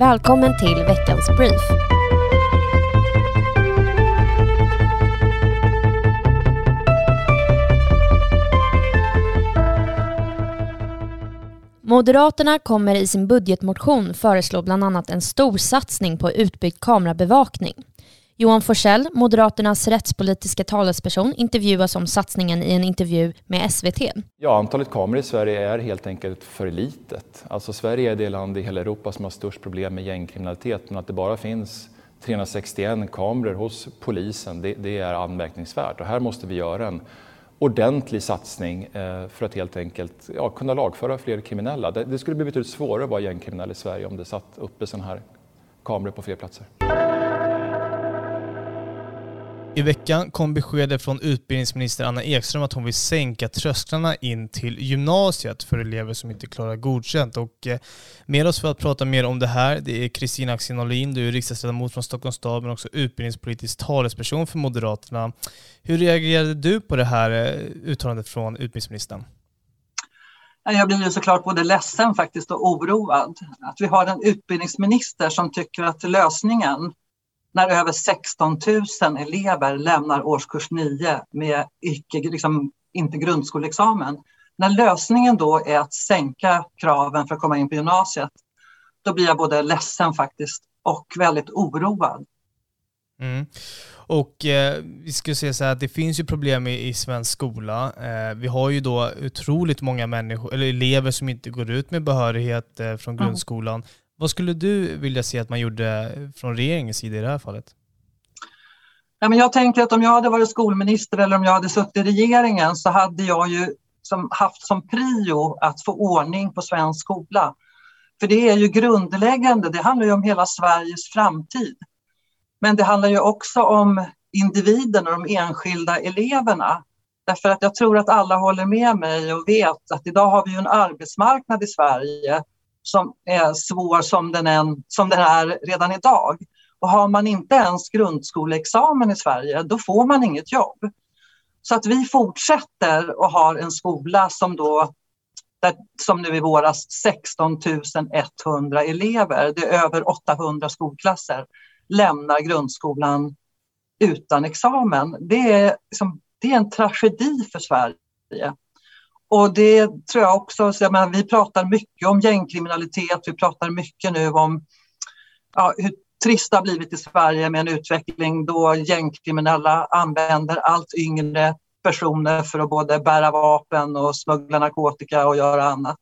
Välkommen till Veckans Brief. Moderaterna kommer i sin budgetmotion föreslå bland annat en stor satsning på utbyggd kamerabevakning. Johan Forsell, Moderaternas rättspolitiska talesperson, intervjuas om satsningen i en intervju med SVT. Ja, antalet kameror i Sverige är helt enkelt för litet. Alltså Sverige är det land i hela Europa som har störst problem med gängkriminalitet, men att det bara finns 361 kameror hos polisen, det är anmärkningsvärt. Och här måste vi göra en ordentlig satsning för att helt enkelt kunna lagföra fler kriminella. Det skulle bli betydligt svårare att vara gängkriminell i Sverige om det satt uppe sådana här kameror på fler platser. I veckan kom beskedet från utbildningsminister Anna Ekström att hon vill sänka trösklarna in till gymnasiet för elever som inte klarar godkänt. Och med oss för att prata mer om det här, det är Kristina Axén Olin, du är riksdagsledamot från Stockholms stad men också utbildningspolitisk talesperson för Moderaterna. Hur reagerade du på det här uttalandet från utbildningsministern? Jag blir ju såklart både ledsen faktiskt och oroad. Att vi har en utbildningsminister som tycker att lösningen när över 16 000 elever lämnar årskurs 9 med inte grundskoleexamen. När lösningen då är att sänka kraven för att komma in på gymnasiet, då blir jag både ledsen faktiskt och väldigt oroad. Mm. Och vi skulle säga så här att det finns ju problem i svensk skola. Vi har ju då otroligt många elever som inte går ut med behörighet från grundskolan. Vad skulle du vilja se att man gjorde från regeringens sida i det här fallet? Ja, men jag tänker att om jag hade varit skolminister eller om jag hade suttit i regeringen så hade jag ju haft som prio att få ordning på svensk skola. För det är ju grundläggande, det handlar ju om hela Sveriges framtid. Men det handlar ju också om individen och de enskilda eleverna. Därför att jag tror att alla håller med mig och vet att idag har vi ju en arbetsmarknad i Sverige som är svår som den är redan idag. Och har man inte ens grundskoleexamen i Sverige, då får man inget jobb. Så att vi fortsätter och har en skola som nu i våras 16 100 elever, det är över 800 skolklasser, lämnar grundskolan utan examen. Det är en tragedi för Sverige. Och det tror jag också, vi pratar mycket om gängkriminalitet, vi pratar mycket nu om hur trist det har blivit i Sverige med en utveckling då gängkriminella använder allt yngre personer för att både bära vapen och smuggla narkotika och göra annat.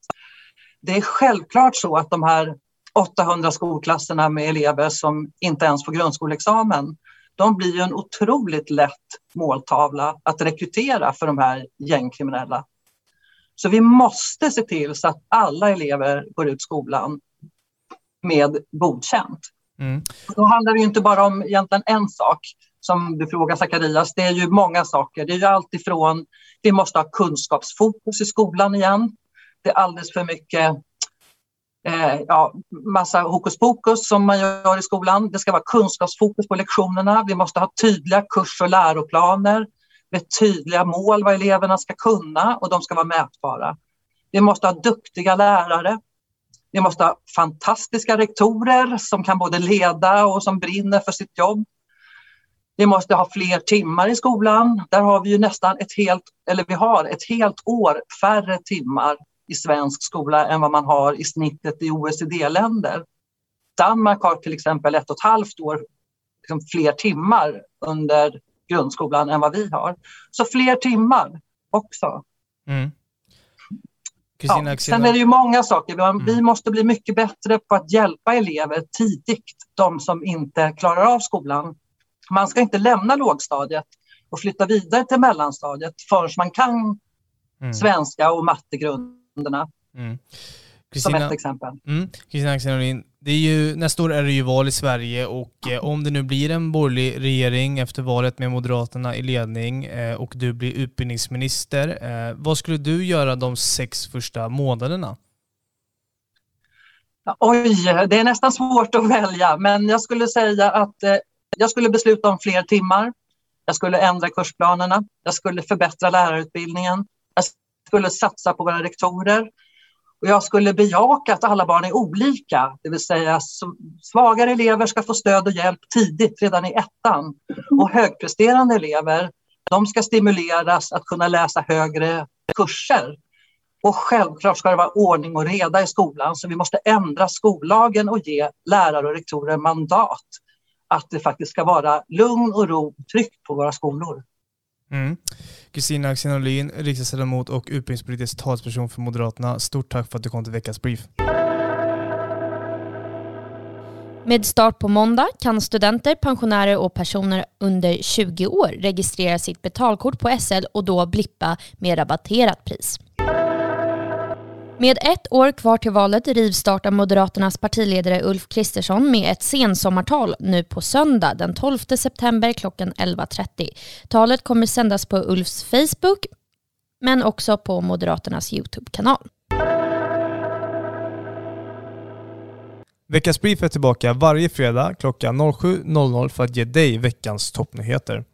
Det är självklart så att de här 800 skolklasserna med elever som inte ens får grundskoleexamen, de blir ju en otroligt lätt måltavla att rekrytera för de här gängkriminella. Så vi måste se till så att alla elever går ut skolan med godkänt. Mm. Då handlar det ju inte bara om egentligen en sak som du frågar Zacharias. Det är ju många saker. Det är ju allt ifrån vi måste ha kunskapsfokus i skolan igen. Det är alldeles för mycket massa hokus pokus som man gör i skolan. Det ska vara kunskapsfokus på lektionerna. Vi måste ha tydliga kurs- och läroplaner. Med tydliga mål vad eleverna ska kunna och de ska vara mätbara. Vi måste ha duktiga lärare. Vi måste ha fantastiska rektorer som kan både leda och som brinner för sitt jobb. Vi måste ha fler timmar i skolan. Där har vi ju vi har ett helt år färre timmar i svensk skola än vad man har i snittet i OECD-länder. Danmark har till exempel 1,5 år fler timmar under grundskolan än vad vi har. Så fler timmar också. Mm. Sen är det ju många saker. Vi måste bli mycket bättre på att hjälpa elever tidigt, de som inte klarar av skolan. Man ska inte lämna lågstadiet och flytta vidare till mellanstadiet förrän man kan svenska och mattegrunderna. Mm. Kristina, som ett exempel. Kristina Axén Olin, nästa år är det ju val i Sverige och om det nu blir en borgerlig regering efter valet med Moderaterna i ledning och du blir utbildningsminister, vad skulle du göra de 6 första månaderna? Oj, det är nästan svårt att välja, men jag skulle säga att jag skulle besluta om fler timmar, jag skulle ändra kursplanerna, jag skulle förbättra lärarutbildningen, jag skulle satsa på våra rektorer. Och jag skulle bejaka att alla barn är olika, det vill säga svagare elever ska få stöd och hjälp tidigt, redan i ettan. Och högpresterande elever, de ska stimuleras att kunna läsa högre kurser. Och självklart ska det vara ordning och reda i skolan, så vi måste ändra skollagen och ge lärare och rektorer mandat att det faktiskt ska vara lugn och ro tryggt på våra skolor. Kristina Axén Olin, riksdagsledamot och utbildningspolitisk talsperson för Moderaterna. Stort tack för att du kom till Veckans Brief. Med start på måndag kan studenter, pensionärer och personer under 20 år registrera sitt betalkort på SL och då blippa med rabatterat pris. Med ett år kvar till valet rivstartar Moderaternas partiledare Ulf Kristersson med ett sensommartal nu på söndag den 12 september klockan 11.30. Talet kommer sändas på Ulfs Facebook men också på Moderaternas YouTube-kanal. Veckans Brief är tillbaka varje fredag klockan 07.00 för att ge dig veckans toppnyheter.